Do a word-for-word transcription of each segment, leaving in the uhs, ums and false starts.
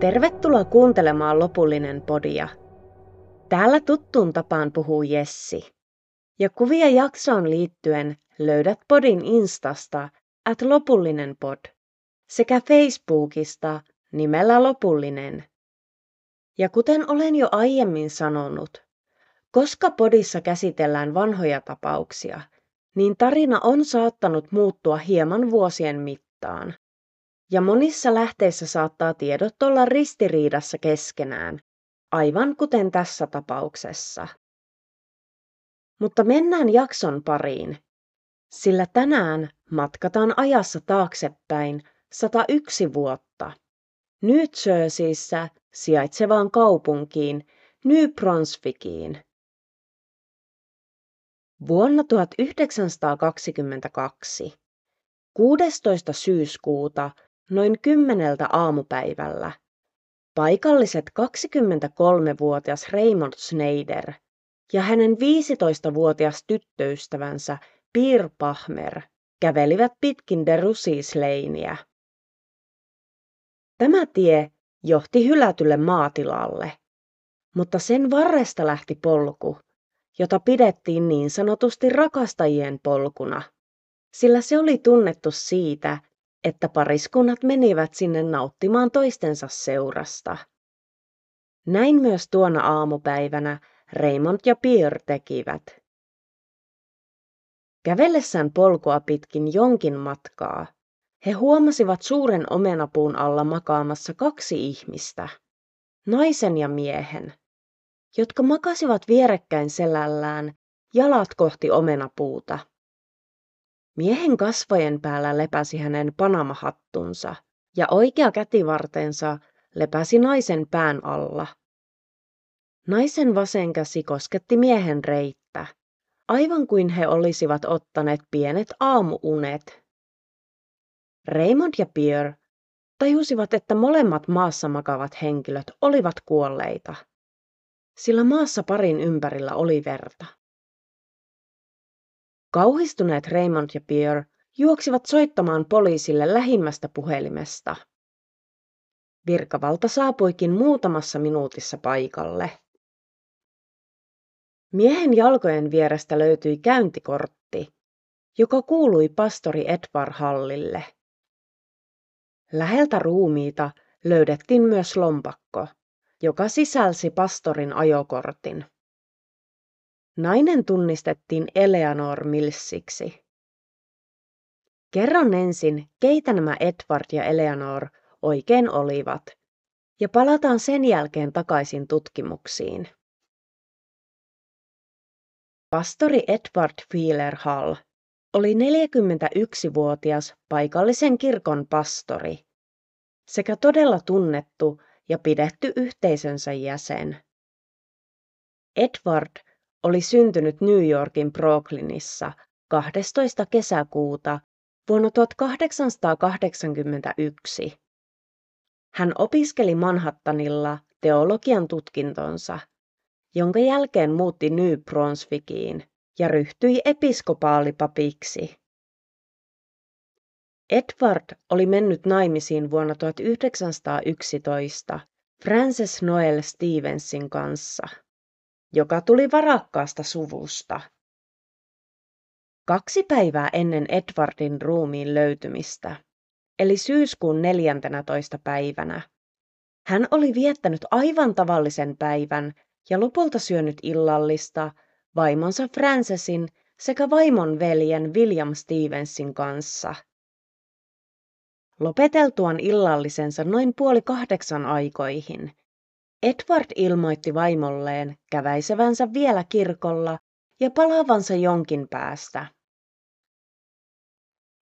Tervetuloa kuuntelemaan Lopullinen podia. Täällä tuttuun tapaan puhuu Jessi. Ja kuvia jaksoon liittyen löydät podin instasta at Lopullinen pod sekä Facebookista nimellä Lopullinen. Ja kuten olen jo aiemmin sanonut, koska podissa käsitellään vanhoja tapauksia, niin tarina on saattanut muuttua hieman vuosien mittaan. Ja monissa lähteissä saattaa tiedot olla ristiriidassa keskenään, aivan kuten tässä tapauksessa. Mutta mennään jakson pariin, sillä tänään matkataan ajassa taaksepäin sata yksi vuotta, New Jerseyssä sijaitsevaan kaupunkiin New Brunswickiin. Vuonna tuhatyhdeksänsataakaksikymmentäkaksi, kuudestoista syyskuuta, noin kymmeneltä aamupäivällä, paikalliset kaksikymmentäkolmevuotias Raymond Schneider ja hänen viisitoistavuotias tyttöystävänsä Pearl Bahmer kävelivät pitkin de Rusis Laneä. Tämä tie johti hylätylle maatilalle, mutta sen varresta lähti polku, jota pidettiin niin sanotusti rakastajien polkuna, sillä se oli tunnettu siitä, että pariskunnat menivät sinne nauttimaan toistensa seurasta. Näin myös tuona aamupäivänä Raymond ja Pearl tekivät. Kävellessään polkua pitkin jonkin matkaa, he huomasivat suuren omenapuun alla makaamassa kaksi ihmistä, naisen ja miehen, jotka makasivat vierekkäin selällään jalat kohti omenapuuta. Miehen kasvojen päällä lepäsi hänen panamahattunsa ja oikea kätivartensa lepäsi naisen pään alla. Naisen vasen käsi kosketti miehen reittä, aivan kuin he olisivat ottaneet pienet aamuunet. Raymond ja Pearl tajusivat, että molemmat maassa makavat henkilöt olivat kuolleita, sillä maassa parin ympärillä oli verta. Kauhistuneet Raymond ja Pearl juoksivat soittamaan poliisille lähimmästä puhelimesta. Virkavalta saapuikin muutamassa minuutissa paikalle. Miehen jalkojen vierestä löytyi käyntikortti, joka kuului pastori Edward Hallille. Läheltä ruumiita löydettiin myös lompakko, joka sisälsi pastorin ajokortin. Nainen tunnistettiin Eleanor Millsiksi. Kerron ensin, keitä nämä Edward ja Eleanor oikein olivat, ja palataan sen jälkeen takaisin tutkimuksiin. Pastori Edward Wheeler Hall oli neljäkymmentäyksivuotias paikallisen kirkon pastori sekä todella tunnettu ja pidetty yhteisönsä jäsen. Edward oli syntynyt New Yorkin Brooklynissa kahdestoista kesäkuuta vuonna tuhatkahdeksansataakahdeksankymmentäyksi. Hän opiskeli Manhattanilla teologian tutkintonsa, jonka jälkeen muutti New Brunswickiin ja ryhtyi episkopaalipapiksi. Edward oli mennyt naimisiin vuonna tuhatyhdeksänsataayksitoista Frances Noel Stevensin kanssa, joka tuli varakkaasta suvusta. Kaksi päivää ennen Edwardin ruumiin löytymistä, eli syyskuun neljäntenätoista päivänä, hän oli viettänyt aivan tavallisen päivän ja lopulta syönyt illallista vaimonsa Francesin sekä vaimon veljen William Stevensin kanssa. Lopeteltuaan illallisensa noin puoli kahdeksan aikoihin, Edward ilmoitti vaimolleen käväisevänsä vielä kirkolla ja palaavansa jonkin päästä.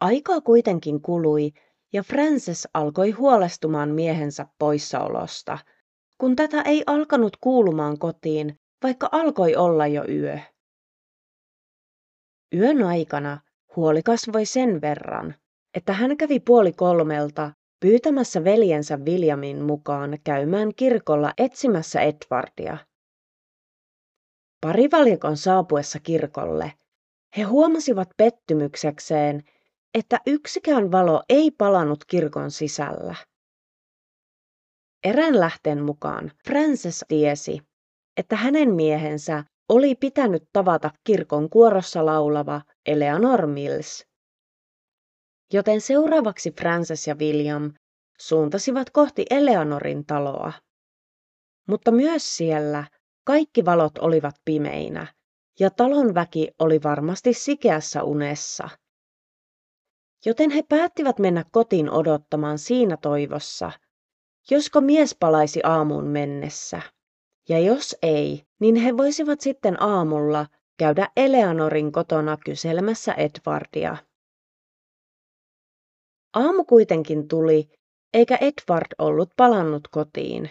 Aikaa kuitenkin kului ja Frances alkoi huolestumaan miehensä poissaolosta, kun tätä ei alkanut kuulumaan kotiin, vaikka alkoi olla jo yö. Yön aikana huoli kasvoi sen verran, että hän kävi puoli kolmelta pyytämässä veljensä Williamin mukaan käymään kirkolla etsimässä Edwardia. Parivalikon saapuessa kirkolle he huomasivat pettymyksekseen, että yksikään valo ei palanut kirkon sisällä. Erään lähteen mukaan Frances tiesi, että hänen miehensä oli pitänyt tavata kirkon kuorossa laulava Eleanor Mills. Joten seuraavaksi Frances ja William suuntasivat kohti Eleanorin taloa. Mutta myös siellä kaikki valot olivat pimeinä ja talon väki oli varmasti sikeässä unessa. Joten he päättivät mennä kotiin odottamaan siinä toivossa, josko mies palaisi aamuun mennessä. Ja jos ei, niin he voisivat sitten aamulla käydä Eleanorin kotona kyselemässä Edwardia. Aamu kuitenkin tuli, eikä Edward ollut palannut kotiin.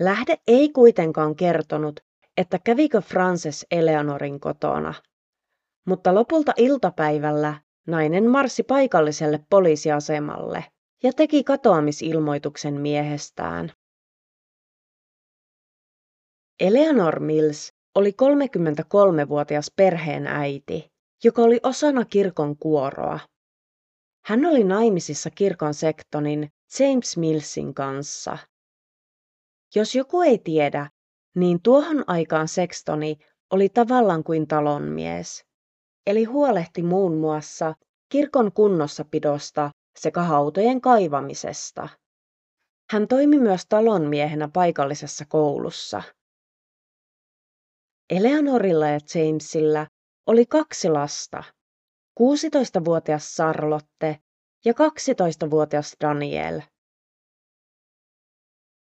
Lähde ei kuitenkaan kertonut, että kävikö Frances Eleanorin kotona, mutta lopulta iltapäivällä nainen marssi paikalliselle poliisiasemalle ja teki katoamisilmoituksen miehestään. Eleanor Mills oli kolmekymmentäkolmevuotias perheenäiti, joka oli osana kirkon kuoroa. Hän oli naimisissa kirkon sektonin James Millsin kanssa. Jos joku ei tiedä, niin tuohon aikaan sekstoni oli tavallaan kuin talonmies, eli huolehti muun muassa kirkon kunnossapidosta sekä hautojen kaivamisesta. Hän toimi myös talonmiehenä paikallisessa koulussa. Eleanorilla ja Jamesilla oli kaksi lasta, kuusitoistavuotias Charlotte ja kaksitoistavuotias Daniel.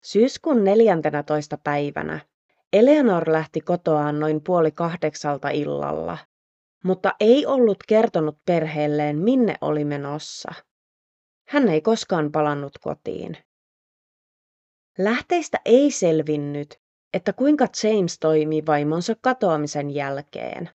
Syyskuun neljäntenätoista päivänä Eleanor lähti kotoaan noin puoli kahdeksalta illalla, mutta ei ollut kertonut perheelleen, minne oli menossa. Hän ei koskaan palannut kotiin. Lähteistä ei selvinnyt, että kuinka James toimi vaimonsa katoamisen jälkeen.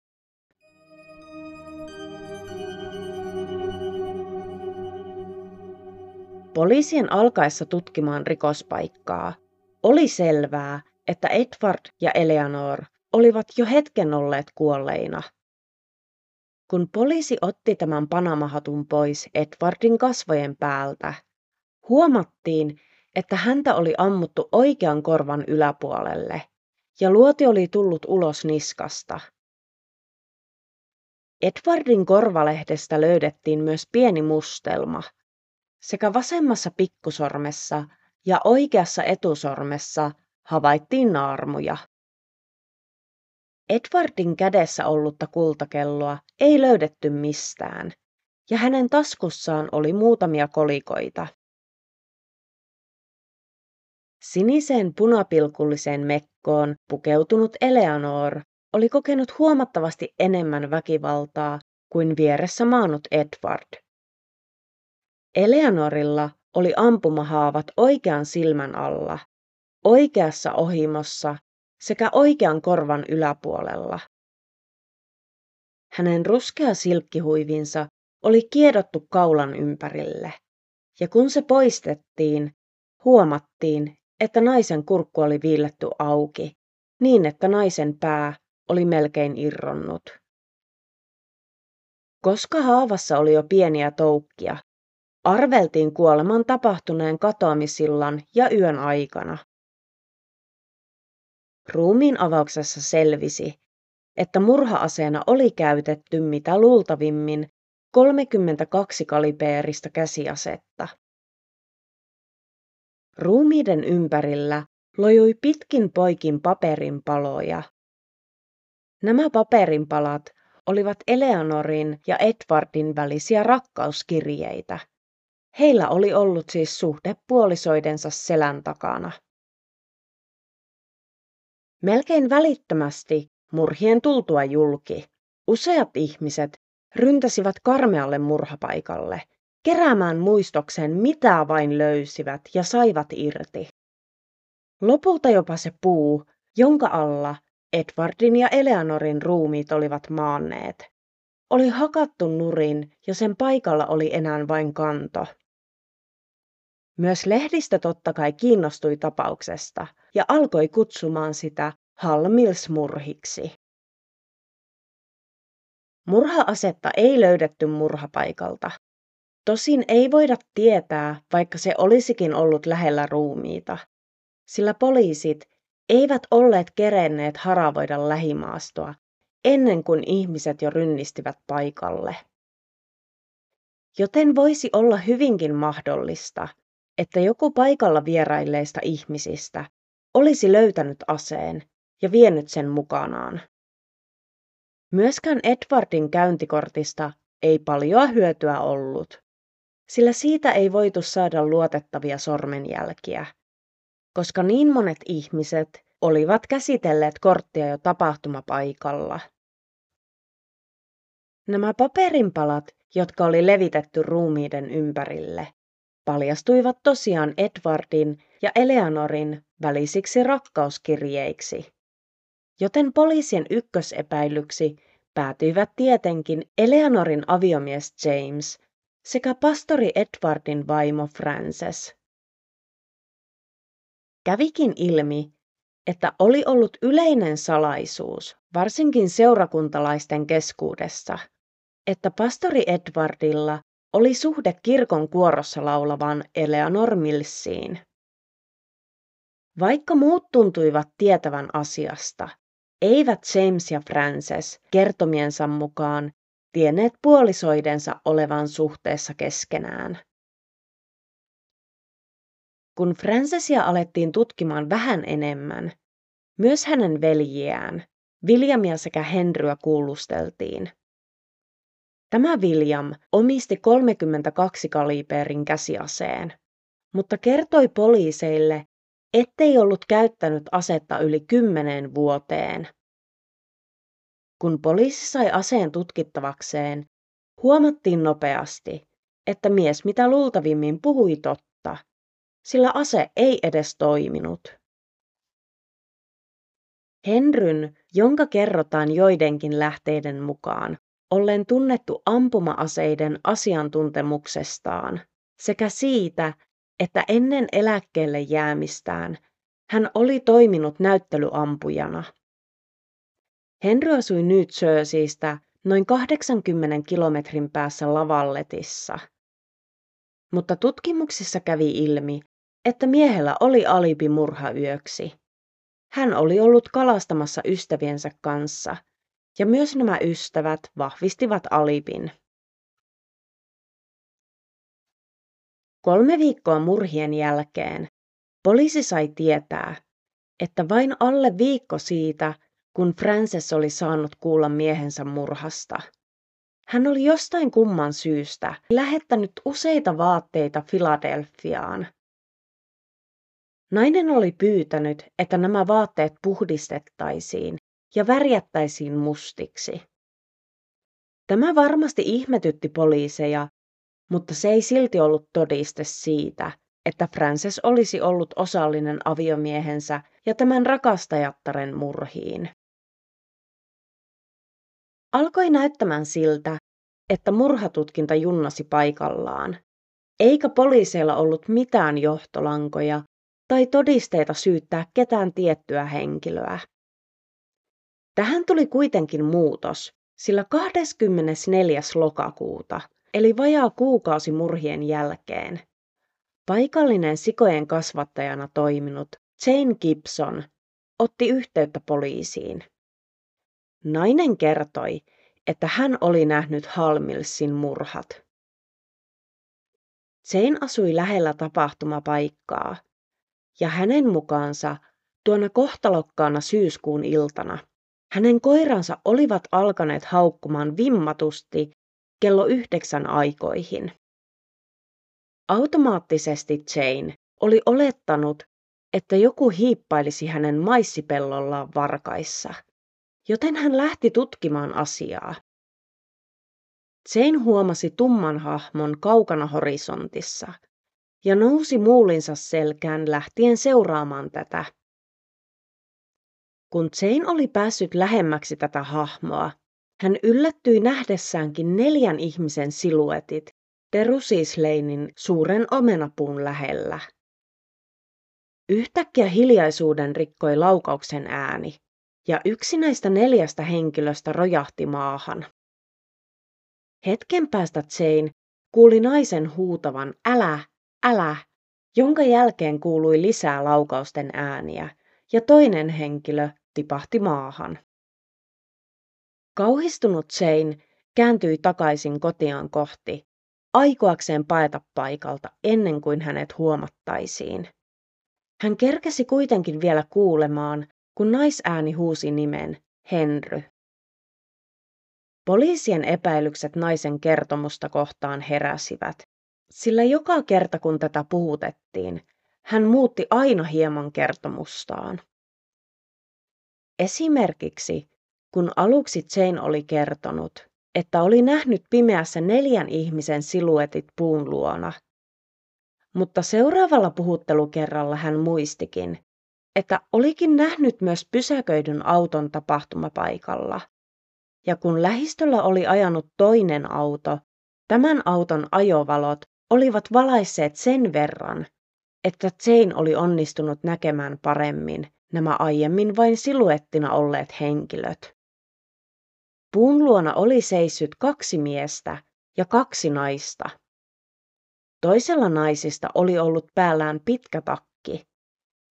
Poliisien alkaessa tutkimaan rikospaikkaa oli selvää, että Edward ja Eleanor olivat jo hetken olleet kuolleina. Kun poliisi otti tämän panamahatun pois Edwardin kasvojen päältä, huomattiin, että häntä oli ammuttu oikean korvan yläpuolelle ja luoti oli tullut ulos niskasta. Edwardin korvalehdestä löydettiin myös pieni mustelma. Sekä vasemmassa pikkusormessa ja oikeassa etusormessa havaittiin naarmuja. Edwardin kädessä ollutta kultakelloa ei löydetty mistään, ja hänen taskussaan oli muutamia kolikoita. Siniseen punapilkulliseen mekkoon pukeutunut Eleanor oli kokenut huomattavasti enemmän väkivaltaa kuin vieressä maannut Edward. Eleanorilla oli ampumahaavat oikean silmän alla, oikeassa ohimossa sekä oikean korvan yläpuolella. Hänen ruskea silkkihuivinsa oli kiedottu kaulan ympärille, ja kun se poistettiin, huomattiin, että naisen kurkku oli viilletty auki, niin että naisen pää oli melkein irronnut. Koska haavassa oli jo pieniä toukkia, arveltiin kuoleman tapahtuneen katoamisillan ja yön aikana. Ruumiin avauksessa selvisi, että murha-aseena oli käytetty mitä luultavimmin kolmekymmentäkaksi kalibeeristä käsiasetta. Ruumiiden ympärillä lojui pitkin poikin paperinpaloja. Nämä paperinpalat olivat Eleanorin ja Edwardin välisiä rakkauskirjeitä. Heillä oli ollut siis suhde puolisoidensa selän takana. Melkein välittömästi murhien tultua julki useat ihmiset ryntäsivät karmealle murhapaikalle, keräämään muistokseen mitä vain löysivät ja saivat irti. Lopulta jopa se puu, jonka alla Edwardin ja Eleanorin ruumiit olivat maanneet, oli hakattu nurin ja sen paikalla oli enää vain kanto. Myös lehdistö totta kai kiinnostui tapauksesta ja alkoi kutsumaan sitä Hall-Mills-murhiksi. Murha-asetta ei löydetty murhapaikalta. Tosin ei voida tietää, vaikka se olisikin ollut lähellä ruumiita, sillä poliisit eivät olleet kerenneet haravoida lähimaastoa ennen kuin ihmiset jo rynnistivät paikalle. Joten voisi olla hyvinkin mahdollista, että joku paikalla vierailleista ihmisistä olisi löytänyt aseen ja vienyt sen mukanaan. Myöskään Edwardin käyntikortista ei paljoa hyötyä ollut, sillä siitä ei voitu saada luotettavia sormenjälkiä, koska niin monet ihmiset olivat käsitelleet korttia jo tapahtumapaikalla. Nämä paperinpalat, jotka oli levitetty ruumiiden ympärille, paljastuivat tosiaan Edwardin ja Eleanorin välisiksi rakkauskirjeiksi, joten poliisien ykkösepäilyksi päätyivät tietenkin Eleanorin aviomies James sekä pastori Edwardin vaimo Frances. Kävikin ilmi, että oli ollut yleinen salaisuus, varsinkin seurakuntalaisten keskuudessa, että pastori Edwardilla oli suhde kirkon kuorossa laulavaan Eleanor Millsiin. Vaikka muut tuntuivat tietävän asiasta, eivät James ja Frances kertomiensa mukaan tienneet puolisoidensa olevan suhteessa keskenään. Kun Francesia alettiin tutkimaan vähän enemmän, myös hänen veljiään, Williamia sekä Henryä kuulusteltiin. Tämä William omisti kolmekymmentäkaksi kaliiperin käsiaseen, mutta kertoi poliiseille, ettei ollut käyttänyt asetta yli kymmeneen vuoteen. Kun poliisi sai aseen tutkittavakseen, huomattiin nopeasti, että mies mitä luultavimmin puhui totta, sillä ase ei edes toiminut. Henryn, jonka kerrotaan joidenkin lähteiden mukaan olleen tunnettu ampuma-aseiden asiantuntemuksestaan sekä siitä, että ennen eläkkeelle jäämistään hän oli toiminut näyttelyampujana. Henry asui New Jerseystä noin kahdeksankymmenen kilometrin päässä Lavalletissa, mutta tutkimuksissa kävi ilmi, että miehellä oli alibi murhayöksi. Hän oli ollut kalastamassa ystäviensä kanssa, ja myös nämä ystävät vahvistivat alibin. Kolme viikkoa murhien jälkeen poliisi sai tietää, että vain alle viikko siitä, kun Frances oli saanut kuulla miehensä murhasta, hän oli jostain kumman syystä lähettänyt useita vaatteita Filadelfiaan. Nainen oli pyytänyt, että nämä vaatteet puhdistettaisiin ja värjättäisiin mustiksi. Tämä varmasti ihmetytti poliiseja, mutta se ei silti ollut todiste siitä, että Frances olisi ollut osallinen aviomiehensä ja tämän rakastajattaren murhiin. Alkoi näyttämään siltä, että murhatutkinta junnasi paikallaan, eikä poliiseilla ollut mitään johtolankoja tai todisteita syyttää ketään tiettyä henkilöä. Tähän tuli kuitenkin muutos, sillä kahdeskymmenesneljäs lokakuuta, eli vajaa kuukausi murhien jälkeen, paikallinen sikojen kasvattajana toiminut Jane Gibson otti yhteyttä poliisiin. Nainen kertoi, että hän oli nähnyt Hall-Millsin murhat. Jane asui lähellä tapahtumapaikkaa, ja hänen mukaansa tuona kohtalokkaana syyskuun iltana hänen koiransa olivat alkaneet haukkumaan vimmatusti kello yhdeksän aikoihin. Automaattisesti Jane oli olettanut, että joku hiippailisi hänen maissipellollaan varkaissa, joten hän lähti tutkimaan asiaa. Jane huomasi tumman hahmon kaukana horisontissa ja nousi muulinsa selkään lähtien seuraamaan tätä. Kun Jane oli päässyt lähemmäksi tätä hahmoa, hän yllättyi nähdessäänkin neljän ihmisen siluetit Derusis Lanen suuren omenapuun lähellä. Yhtäkkiä hiljaisuuden rikkoi laukauksen ääni, ja yksi näistä neljästä henkilöstä rojahti maahan. Hetken päästä Jane kuuli naisen huutavan "älä, älä", jonka jälkeen kuului lisää laukausten ääniä, ja toinen henkilö tipahti maahan. Kauhistunut Jane kääntyi takaisin kotiaan kohti, aikoakseen paeta paikalta ennen kuin hänet huomattaisiin. Hän kerkesi kuitenkin vielä kuulemaan, kun naisääni huusi nimen Henry. Poliisien epäilykset naisen kertomusta kohtaan heräsivät, sillä joka kerta kun tätä puhutettiin, hän muutti aina hieman kertomustaan. Esimerkiksi, kun aluksi Jane oli kertonut, että oli nähnyt pimeässä neljän ihmisen siluetit puun luona, mutta seuraavalla puhuttelukerralla hän muistikin, että olikin nähnyt myös pysäköidyn auton tapahtumapaikalla. Ja kun lähistöllä oli ajanut toinen auto, tämän auton ajovalot olivat valaisseet sen verran, että Jane oli onnistunut näkemään paremmin nämä aiemmin vain siluettina olleet henkilöt. Puun luona oli seissyt kaksi miestä ja kaksi naista. Toisella naisista oli ollut päällään pitkä takki,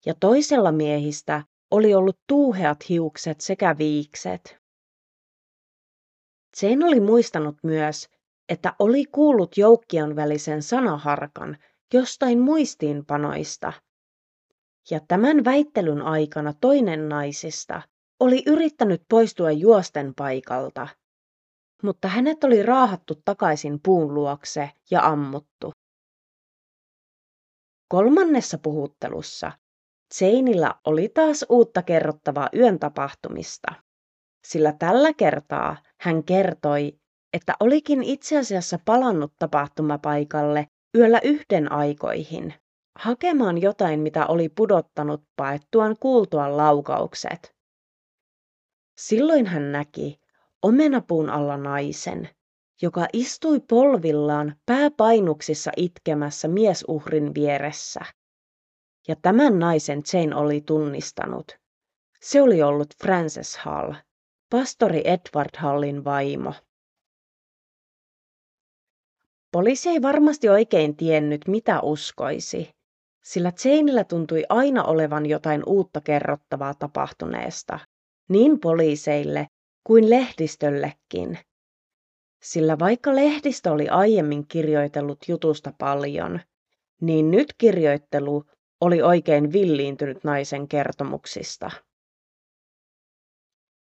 ja toisella miehistä oli ollut tuuheat hiukset sekä viikset. Jane oli muistanut myös, että oli kuullut joukkion välisen sanaharkan jostain muistiinpanoista, ja tämän väittelyn aikana toinen naisista oli yrittänyt poistua juosten paikalta, mutta hänet oli raahattu takaisin puun luokse ja ammuttu. Kolmannessa puhuttelussa Janeillä oli taas uutta kerrottavaa yön tapahtumista, sillä tällä kertaa hän kertoi, että olikin itse asiassa palannut tapahtumapaikalle yöllä yhden aikoihin, hakemaan jotain, mitä oli pudottanut paettuaan kuultuaan laukaukset. Silloin hän näki omenapuun alla naisen, joka istui polvillaan pääpainuksissa itkemässä miesuhrin vieressä. Ja tämän naisen Jane oli tunnistanut. Se oli ollut Frances Hall, pastori Edward Hallin vaimo. Poliisi ei varmasti oikein tiennyt, mitä uskoisi, sillä Janella tuntui aina olevan jotain uutta kerrottavaa tapahtuneesta, niin poliiseille kuin lehdistöllekin. Sillä vaikka lehdistö oli aiemmin kirjoitellut jutusta paljon, niin nyt kirjoittelu oli oikein villiintynyt naisen kertomuksista.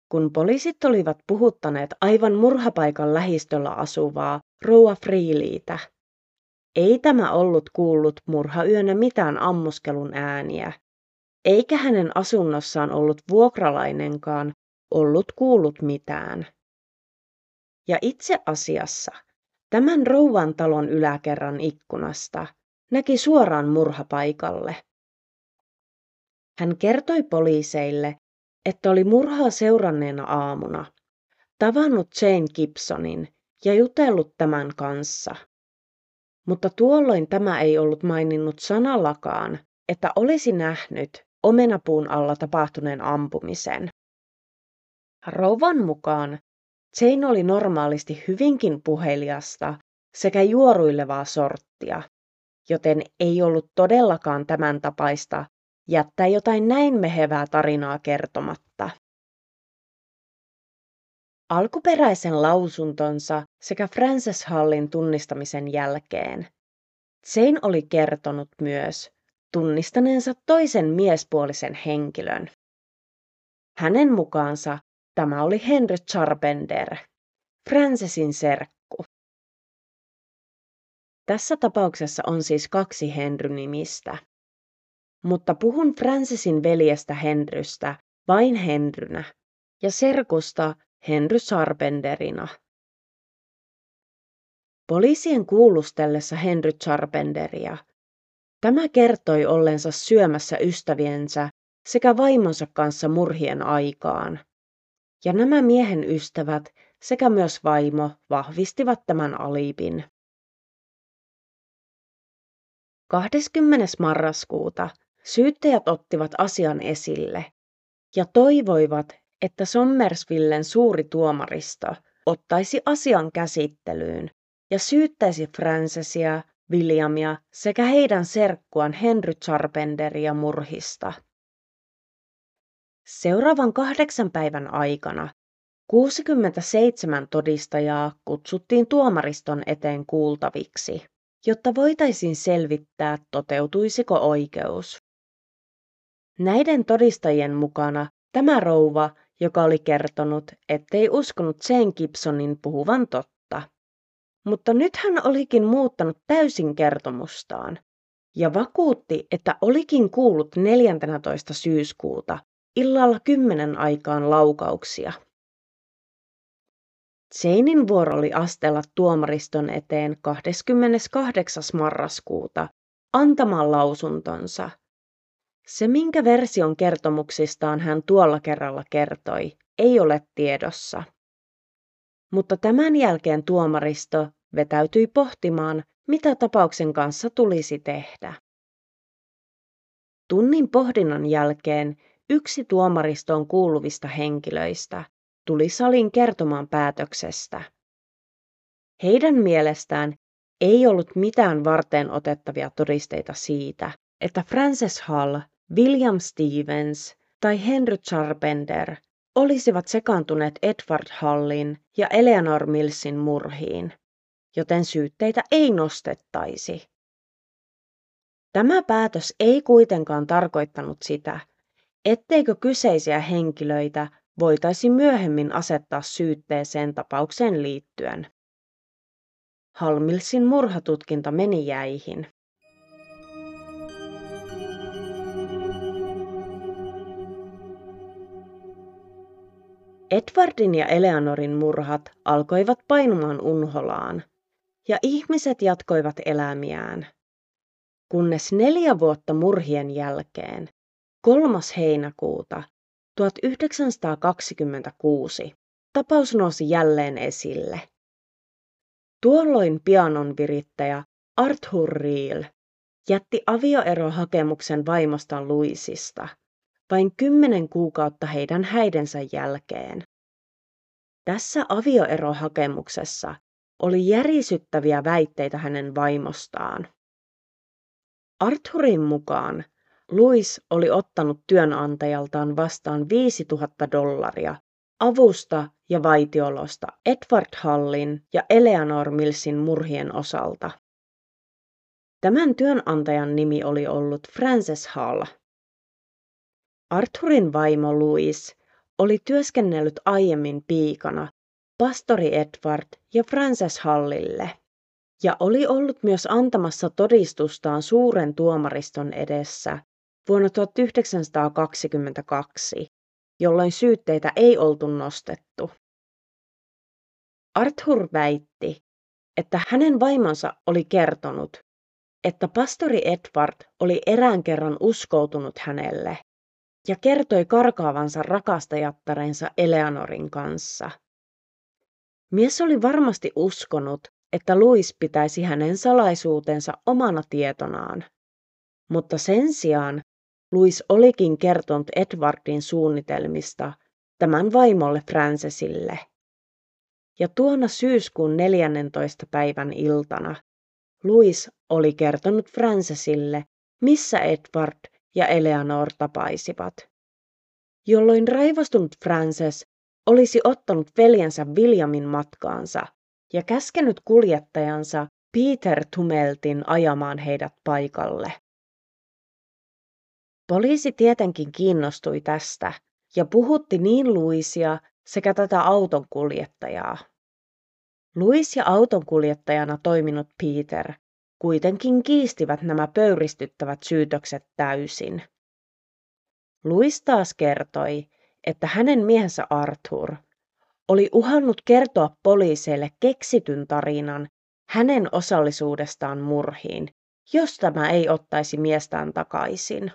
Kun poliisit olivat puhuttaneet aivan murhapaikan lähistöllä asuvaa rouva Freelitä, ei tämä ollut kuullut murhayönä mitään ammuskelun ääniä, eikä hänen asunnossaan ollut vuokralainenkaan ollut kuullut mitään. Ja itse asiassa tämän rouvan talon yläkerran ikkunasta näki suoraan murhapaikalle. Hän kertoi poliiseille, että oli murhaa seuranneena aamuna tavannut Jane Gibsonin ja jutellut tämän kanssa. Mutta tuolloin tämä ei ollut maininnut sanallakaan, että olisi nähnyt omenapuun alla tapahtuneen ampumisen. Rouvan mukaan Jane oli normaalisti hyvinkin puheliasta sekä juoruilevaa sorttia, joten ei ollut todellakaan tämän tapaista jättää jotain näin mehevää tarinaa kertomatta. Alkuperäisen lausuntonsa sekä Frances Hallin tunnistamisen jälkeen Jane oli kertonut myös tunnistaneensa toisen miespuolisen henkilön. Hänen mukaansa tämä oli Henry Sarbender, Francesin serkku. Tässä tapauksessa on siis kaksi Henry-nimistä. Mutta puhun Francesin veljestä Henrystä vain Henrynä ja serkusta Henry Sarbenderina. Poliisien kuulustellessa Henry Sarbenderia tämä kertoi ollensa syömässä ystäviensä sekä vaimonsa kanssa murhien aikaan. Ja nämä miehen ystävät sekä myös vaimo vahvistivat tämän alibin. kahdeskymmenes marraskuuta syyttäjät ottivat asian esille ja toivoivat, että Sommersvillen suuri tuomaristo ottaisi asian käsittelyyn ja syyttäisi Francesia, Williamia sekä heidän serkkuaan Henry Sarpenderia murhista. Seuraavan kahdeksan päivän aikana kuusikymmentäseitsemän todistajaa kutsuttiin tuomariston eteen kuultaviksi, jotta voitaisiin selvittää, toteutuisiko oikeus. Näiden todistajien mukana tämä rouva, joka oli kertonut, ettei uskonut Jane Gibsonin puhuvan totta. Mutta nyt hän olikin muuttanut täysin kertomustaan ja vakuutti, että olikin kuullut neljästoista syyskuuta illalla kymmenen aikaan laukauksia. Janein vuoro oli astella tuomariston eteen kahdeskymmeneskahdeksas marraskuuta antamaan lausuntonsa. Se, minkä version kertomuksistaan hän tuolla kerralla kertoi, ei ole tiedossa. Mutta tämän jälkeen tuomaristo vetäytyi pohtimaan, mitä tapauksen kanssa tulisi tehdä. Tunnin pohdinnan jälkeen yksi tuomaristoon kuuluvista henkilöistä tuli saliin kertomaan päätöksestä. Heidän mielestään ei ollut mitään varteen otettavia todisteita siitä, että Frances Hall, William Stevens tai Henry Sarbender olisivat sekaantuneet Edward Hallin ja Eleanor Millsin murhiin, joten syytteitä ei nostettaisi. Tämä päätös ei kuitenkaan tarkoittanut sitä, etteikö kyseisiä henkilöitä voitaisi myöhemmin asettaa syytteeseen tapaukseen liittyen. Hall-Millsin murhatutkinta meni jäihin. Edwardin ja Eleanorin murhat alkoivat painumaan unholaan, ja ihmiset jatkoivat elämiään, kunnes neljä vuotta murhien jälkeen, kolmas heinäkuuta tuhatyhdeksänsataakaksikymmentäkuusi, tapaus nousi jälleen esille. Tuolloin pianonvirittäjä Arthur Reel jätti avioerohakemuksen vaimostaan Louisista vain kymmenen kuukautta heidän häidensä jälkeen. Tässä avioerohakemuksessa oli järisyttäviä väitteitä hänen vaimostaan. Arthurin mukaan Louis oli ottanut työnantajaltaan vastaan viisituhatta dollaria avusta ja vaitiolosta Edward Hallin ja Eleanor Millsin murhien osalta. Tämän työnantajan nimi oli ollut Frances Hall. Arthurin vaimo Louis oli työskennellyt aiemmin piikana pastori Edward ja Frances Hallille ja oli ollut myös antamassa todistustaan suuren tuomariston edessä vuonna tuhatyhdeksänsataakaksikymmentäkaksi, jolloin syytteitä ei oltu nostettu. Arthur väitti, että hänen vaimonsa oli kertonut, että pastori Edward oli erään kerran uskoutunut hänelle ja kertoi karkaavansa rakastajattarensa Eleanorin kanssa. Mies oli varmasti uskonut, että Louis pitäisi hänen salaisuutensa omana tietonaan, mutta sen sijaan Louis olikin kertonut Edwardin suunnitelmista tämän vaimolle Francesille. Ja tuona syyskuun neljännentoista päivän iltana Louis oli kertonut Francesille, missä Edward ja Eleanor tapaisivat, jolloin raivostunut Frances olisi ottanut veljensä Williamin matkaansa ja käskenyt kuljettajansa Peter Tumeltin ajamaan heidät paikalle. Poliisi tietenkin kiinnostui tästä ja puhutti niin Louisia sekä tätä autonkuljettajaa. Louis ja autonkuljettajana toiminut Peter kuitenkin kiistivät nämä pöyristyttävät syytökset täysin. Louis taas kertoi, että hänen miehensä Arthur oli uhannut kertoa poliiseille keksityn tarinan hänen osallisuudestaan murhiin, jos tämä ei ottaisi miestään takaisin.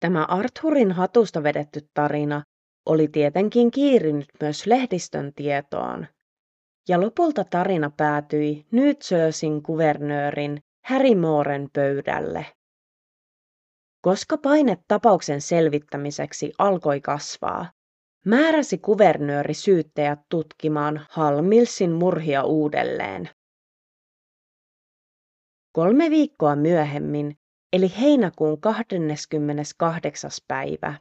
Tämä Arthurin hatusta vedetty tarina oli tietenkin kiirinyt myös lehdistön tietoon, ja lopulta tarina päätyi New Jerseyn kuvernöörin Harry Moren pöydälle. Koska paine tapauksen selvittämiseksi alkoi kasvaa, määräsi kuvernööri syyttäjät tutkimaan Hall-Millsin murhia uudelleen. Kolme viikkoa myöhemmin, eli heinäkuun kahdeskymmeneskahdeksas päivä,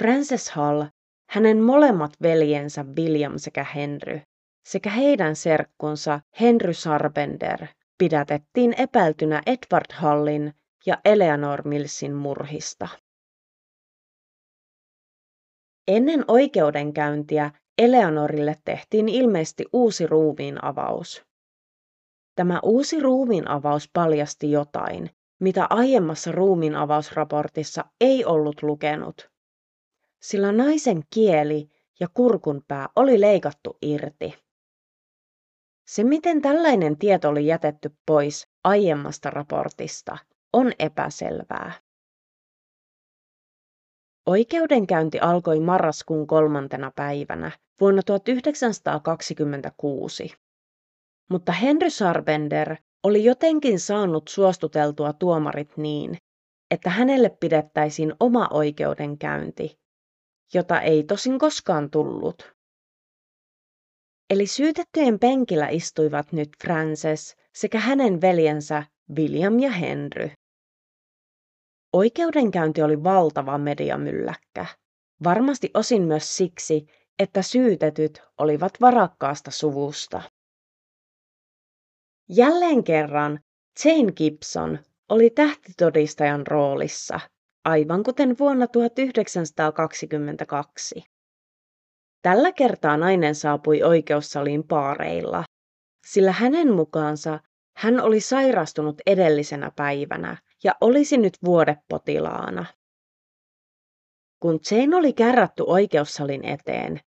Frances Hall, hänen molemmat veljensä William sekä Henry, sekä heidän serkkunsa Henry Sarbender pidätettiin epäiltynä Edward Hallin ja Eleanor Millsin murhista. Ennen oikeudenkäyntiä Eleanorille tehtiin ilmeisesti uusi ruumiinavaus. Tämä uusi ruumiinavaus paljasti jotain, mitä aiemmassa ruumiinavausraportissa ei ollut lukenut, sillä naisen kieli ja kurkunpää oli leikattu irti. Se, miten tällainen tieto oli jätetty pois aiemmasta raportista, on epäselvää. Oikeudenkäynti alkoi marraskuun kolmantena päivänä vuonna tuhatyhdeksänsataakaksikymmentäkuusi, mutta Henry Sarbender oli jotenkin saanut suostuteltua tuomarit niin, että hänelle pidettäisiin oma oikeudenkäynti, jota ei tosin koskaan tullut. Eli syytettyjen penkillä istuivat nyt Frances sekä hänen veljensä William ja Henry. Oikeudenkäynti oli valtava mediamylläkkä, varmasti osin myös siksi, että syytetyt olivat varakkaasta suvusta. Jälleen kerran Jane Gibson oli tähtitodistajan roolissa, aivan kuten vuonna tuhatyhdeksänsataakaksikymmentäkaksi. Tällä kertaa nainen saapui oikeussaliin paareilla, sillä hänen mukaansa hän oli sairastunut edellisenä päivänä ja olisi nyt vuodepotilaana. Kun Jane oli kärrätty oikeussalin eteen,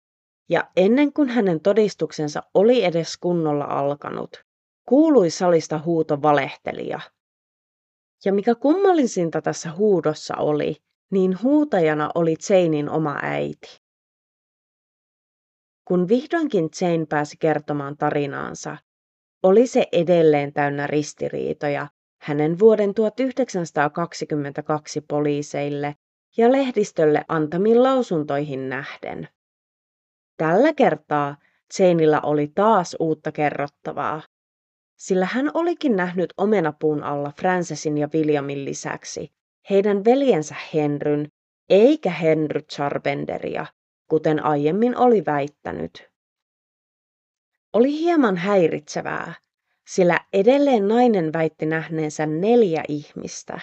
ja ennen kuin hänen todistuksensa oli edes kunnolla alkanut, kuului salista huuto valehtelija. Ja mikä kummallisinta tässä huudossa oli, niin huutajana oli Janein oma äiti. Kun vihdoinkin Jane pääsi kertomaan tarinaansa, oli se edelleen täynnä ristiriitoja hänen vuoden tuhatyhdeksänsataakaksikymmentäkaksi poliiseille ja lehdistölle antamiin lausuntoihin nähden. Tällä kertaa Janeilla oli taas uutta kerrottavaa, sillä hän olikin nähnyt omenapuun alla Francesin ja Williamin lisäksi heidän veljensä Henryn eikä Henry Sarbenderia, kuten aiemmin oli väittänyt. Oli hieman häiritsevää, sillä edelleen nainen väitti nähneensä neljä ihmistä,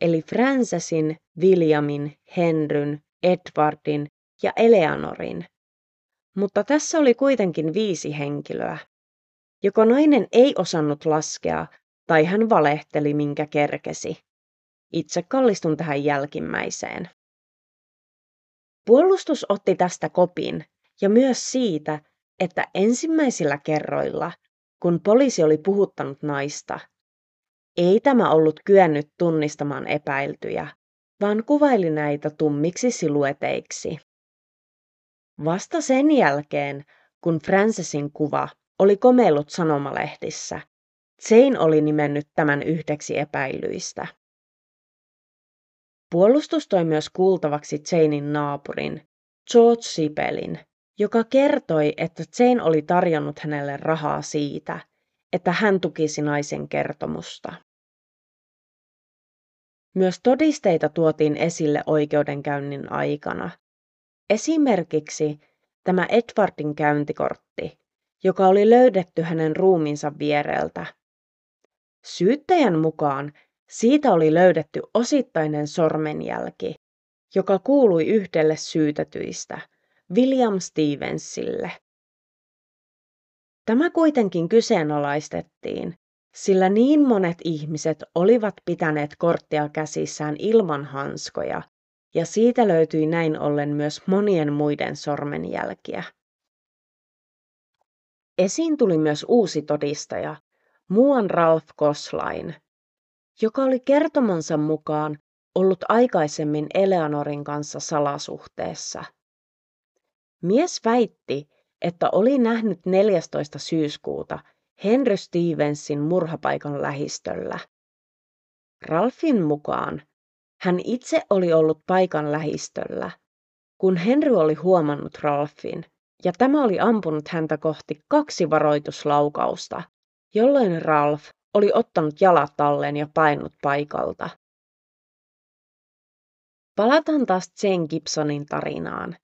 eli Francesin, Williamin, Henryn, Edwardin ja Eleanorin. Mutta tässä oli kuitenkin viisi henkilöä. Joko nainen ei osannut laskea, tai hän valehteli minkä kerkesi. Itse kallistun tähän jälkimmäiseen. Puolustus otti tästä kopin, ja myös siitä, että ensimmäisillä kerroilla, kun poliisi oli puhuttanut naista, ei tämä ollut kyennyt tunnistamaan epäiltyjä, vaan kuvaili näitä tummiksi silueteiksi. Vasta sen jälkeen, kun Francesin kuva oli komeillut sanomalehdissä, Jane oli nimennyt tämän yhdeksi epäilyistä. Puolustus toi myös kuultavaksi Janein naapurin, George Sibelin, joka kertoi, että Jane oli tarjonnut hänelle rahaa siitä, että hän tukisi naisen kertomusta. Myös todisteita tuotiin esille oikeudenkäynnin aikana. Esimerkiksi tämä Edwardin käyntikortti, joka oli löydetty hänen ruumiinsa viereltä. Syyttäjän mukaan siitä oli löydetty osittainen sormenjälki, joka kuului yhdelle syytetyistä, William Stevensille. Tämä kuitenkin kyseenalaistettiin, sillä niin monet ihmiset olivat pitäneet korttia käsissään ilman hanskoja, ja siitä löytyi näin ollen myös monien muiden sormenjälkiä. Esiin tuli myös uusi todistaja, muuan Ralph Gosline, joka oli kertomansa mukaan ollut aikaisemmin Eleanorin kanssa salasuhteessa. Mies väitti, että oli nähnyt neljästoista syyskuuta Henry Stevensin murhapaikan lähistöllä. Ralphin mukaan hän itse oli ollut paikan lähistöllä, kun Henry oli huomannut Ralphin, ja tämä oli ampunut häntä kohti kaksi varoituslaukausta, jolloin Ralph oli ottanut jalat alleen ja painut paikalta. Palataan taas Jane Gibsonin tarinaan,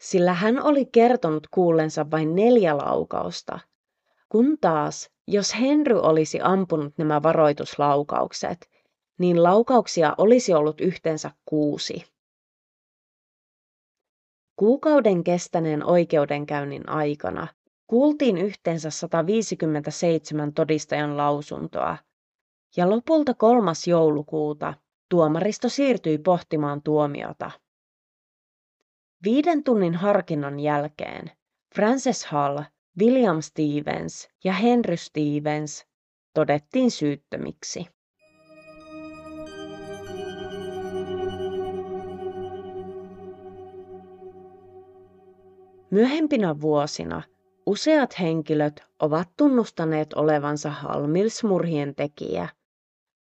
sillä hän oli kertonut kuullensa vain neljä laukausta, kun taas, jos Henry olisi ampunut nämä varoituslaukaukset, niin laukauksia olisi ollut yhteensä kuusi. Kuukauden kestäneen oikeudenkäynnin aikana kuultiin yhteensä sata viisikymmentäseitsemän todistajan lausuntoa, ja lopulta kolmas joulukuuta tuomaristo siirtyi pohtimaan tuomiota. Viiden tunnin harkinnan jälkeen Frances Hall, William Stevens ja Henry Stevens todettiin syyttömiksi. Myöhempinä vuosina useat henkilöt ovat tunnustaneet olevansa Hall-Mills-murhien tekijä,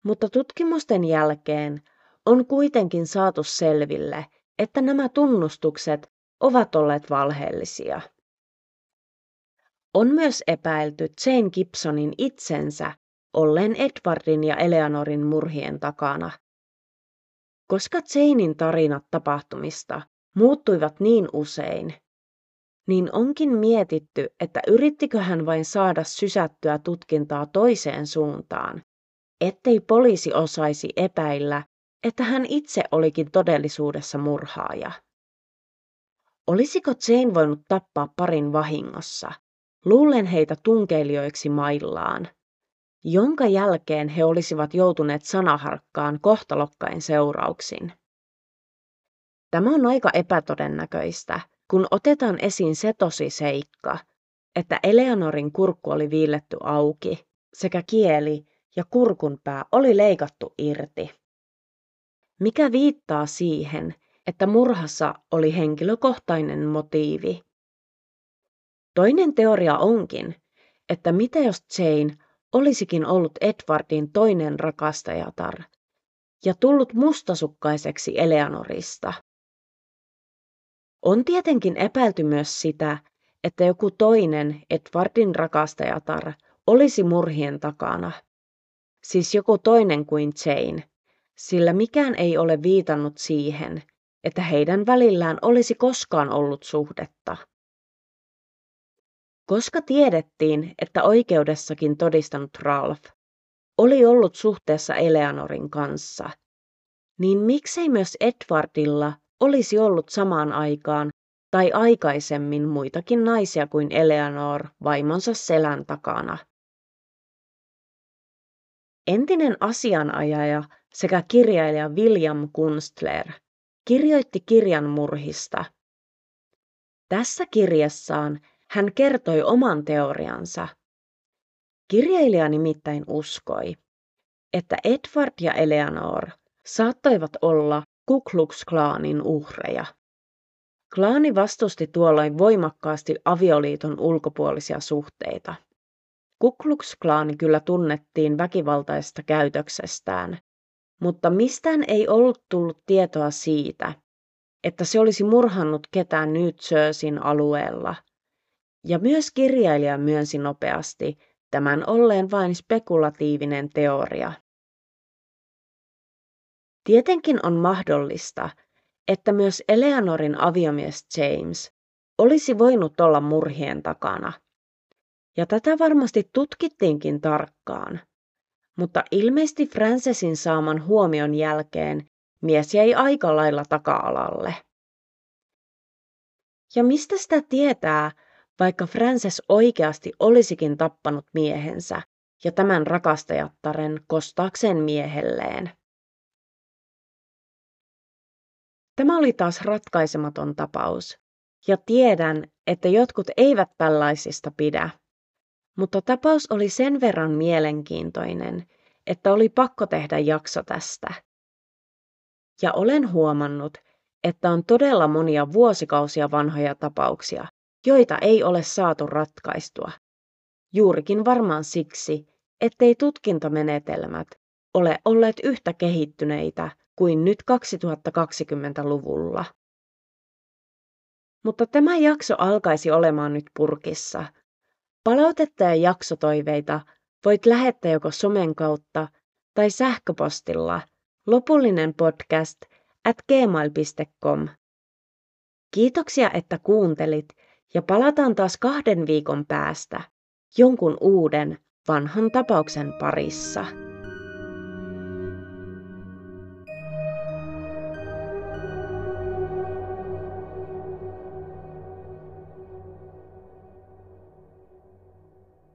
mutta tutkimusten jälkeen on kuitenkin saatu selville, että nämä tunnustukset ovat olleet valheellisia. On myös epäilty Jane Gibsonin itsensä olleen Edwardin ja Eleanorin murhien takana. Koska Janein tarinat tapahtumista muuttuivat niin usein, niin onkin mietitty, että yrittikö hän vain saada sysättyä tutkintaa toiseen suuntaan, ettei poliisi osaisi epäillä, että hän itse olikin todellisuudessa murhaaja. Olisiko Jane voinut tappaa parin vahingossa, luullen heitä tunkeilijoiksi maillaan, jonka jälkeen he olisivat joutuneet sanaharkkaan kohtalokkain seurauksin? Tämä on aika epätodennäköistä, kun otetaan esiin se tosiseikka, että Eleanorin kurkku oli viilletty auki, sekä kieli ja kurkunpää oli leikattu irti, mikä viittaa siihen, että murhassa oli henkilökohtainen motiivi. Toinen teoria onkin, että mitä jos Jane olisikin ollut Edwardin toinen rakastajatar ja tullut mustasukkaiseksi Eleanorista. On tietenkin epäilty myös sitä, että joku toinen Edwardin rakastajatar olisi murhien takana, siis joku toinen kuin Jane, sillä mikään ei ole viitannut siihen, että heidän välillään olisi koskaan ollut suhdetta. Koska tiedettiin, että oikeudessakin todistanut Ralph oli ollut suhteessa Eleanorin kanssa, niin miksei myös Edwardilla olisi ollut samaan aikaan tai aikaisemmin muitakin naisia kuin Eleanor vaimonsa selän takana. Entinen asianajaja sekä kirjailija William Kunstler kirjoitti kirjan murhista. Tässä kirjassaan hän kertoi oman teoriansa. Kirjailija nimittäin uskoi, että Edward ja Eleanor saattoivat olla Ku Klux Klanin uhreja. Klaani vastusti tuolloin voimakkaasti avioliiton ulkopuolisia suhteita. Ku Klux Klan kyllä tunnettiin väkivaltaisesta käytöksestään, mutta mistään ei ollut tullut tietoa siitä, että se olisi murhannut ketään New Jerseyn alueella. Ja myös kirjailija myönsi nopeasti tämän olleen vain spekulatiivinen teoria. Tietenkin on mahdollista, että myös Eleanorin aviomies James olisi voinut olla murhien takana. Ja tätä varmasti tutkittiinkin tarkkaan, mutta ilmeisesti Francesin saaman huomion jälkeen mies jäi aika lailla taka-alalle. Ja mistä sitä tietää, vaikka Frances oikeasti olisikin tappanut miehensä ja tämän rakastajattaren kostaakseen miehelleen? Tämä oli taas ratkaisematon tapaus, ja tiedän, että jotkut eivät tällaisista pidä. Mutta tapaus oli sen verran mielenkiintoinen, että oli pakko tehdä jakso tästä. Ja olen huomannut, että on todella monia vuosikausia vanhoja tapauksia, joita ei ole saatu ratkaistua. Juurikin varmaan siksi, ettei tutkintamenetelmät ole olleet yhtä kehittyneitä kuin nyt kaksituhattakaksikymmentäluvulla. mutta tämä jakso alkaisi olemaan nyt purkissa. Palautetta ja jaksotoiveita voit lähettää joko somen kautta tai sähköpostilla lopullinen podcast at gmail piste com. Kiitoksia, että kuuntelit, ja palataan taas kahden viikon päästä jonkun uuden vanhan tapauksen parissa.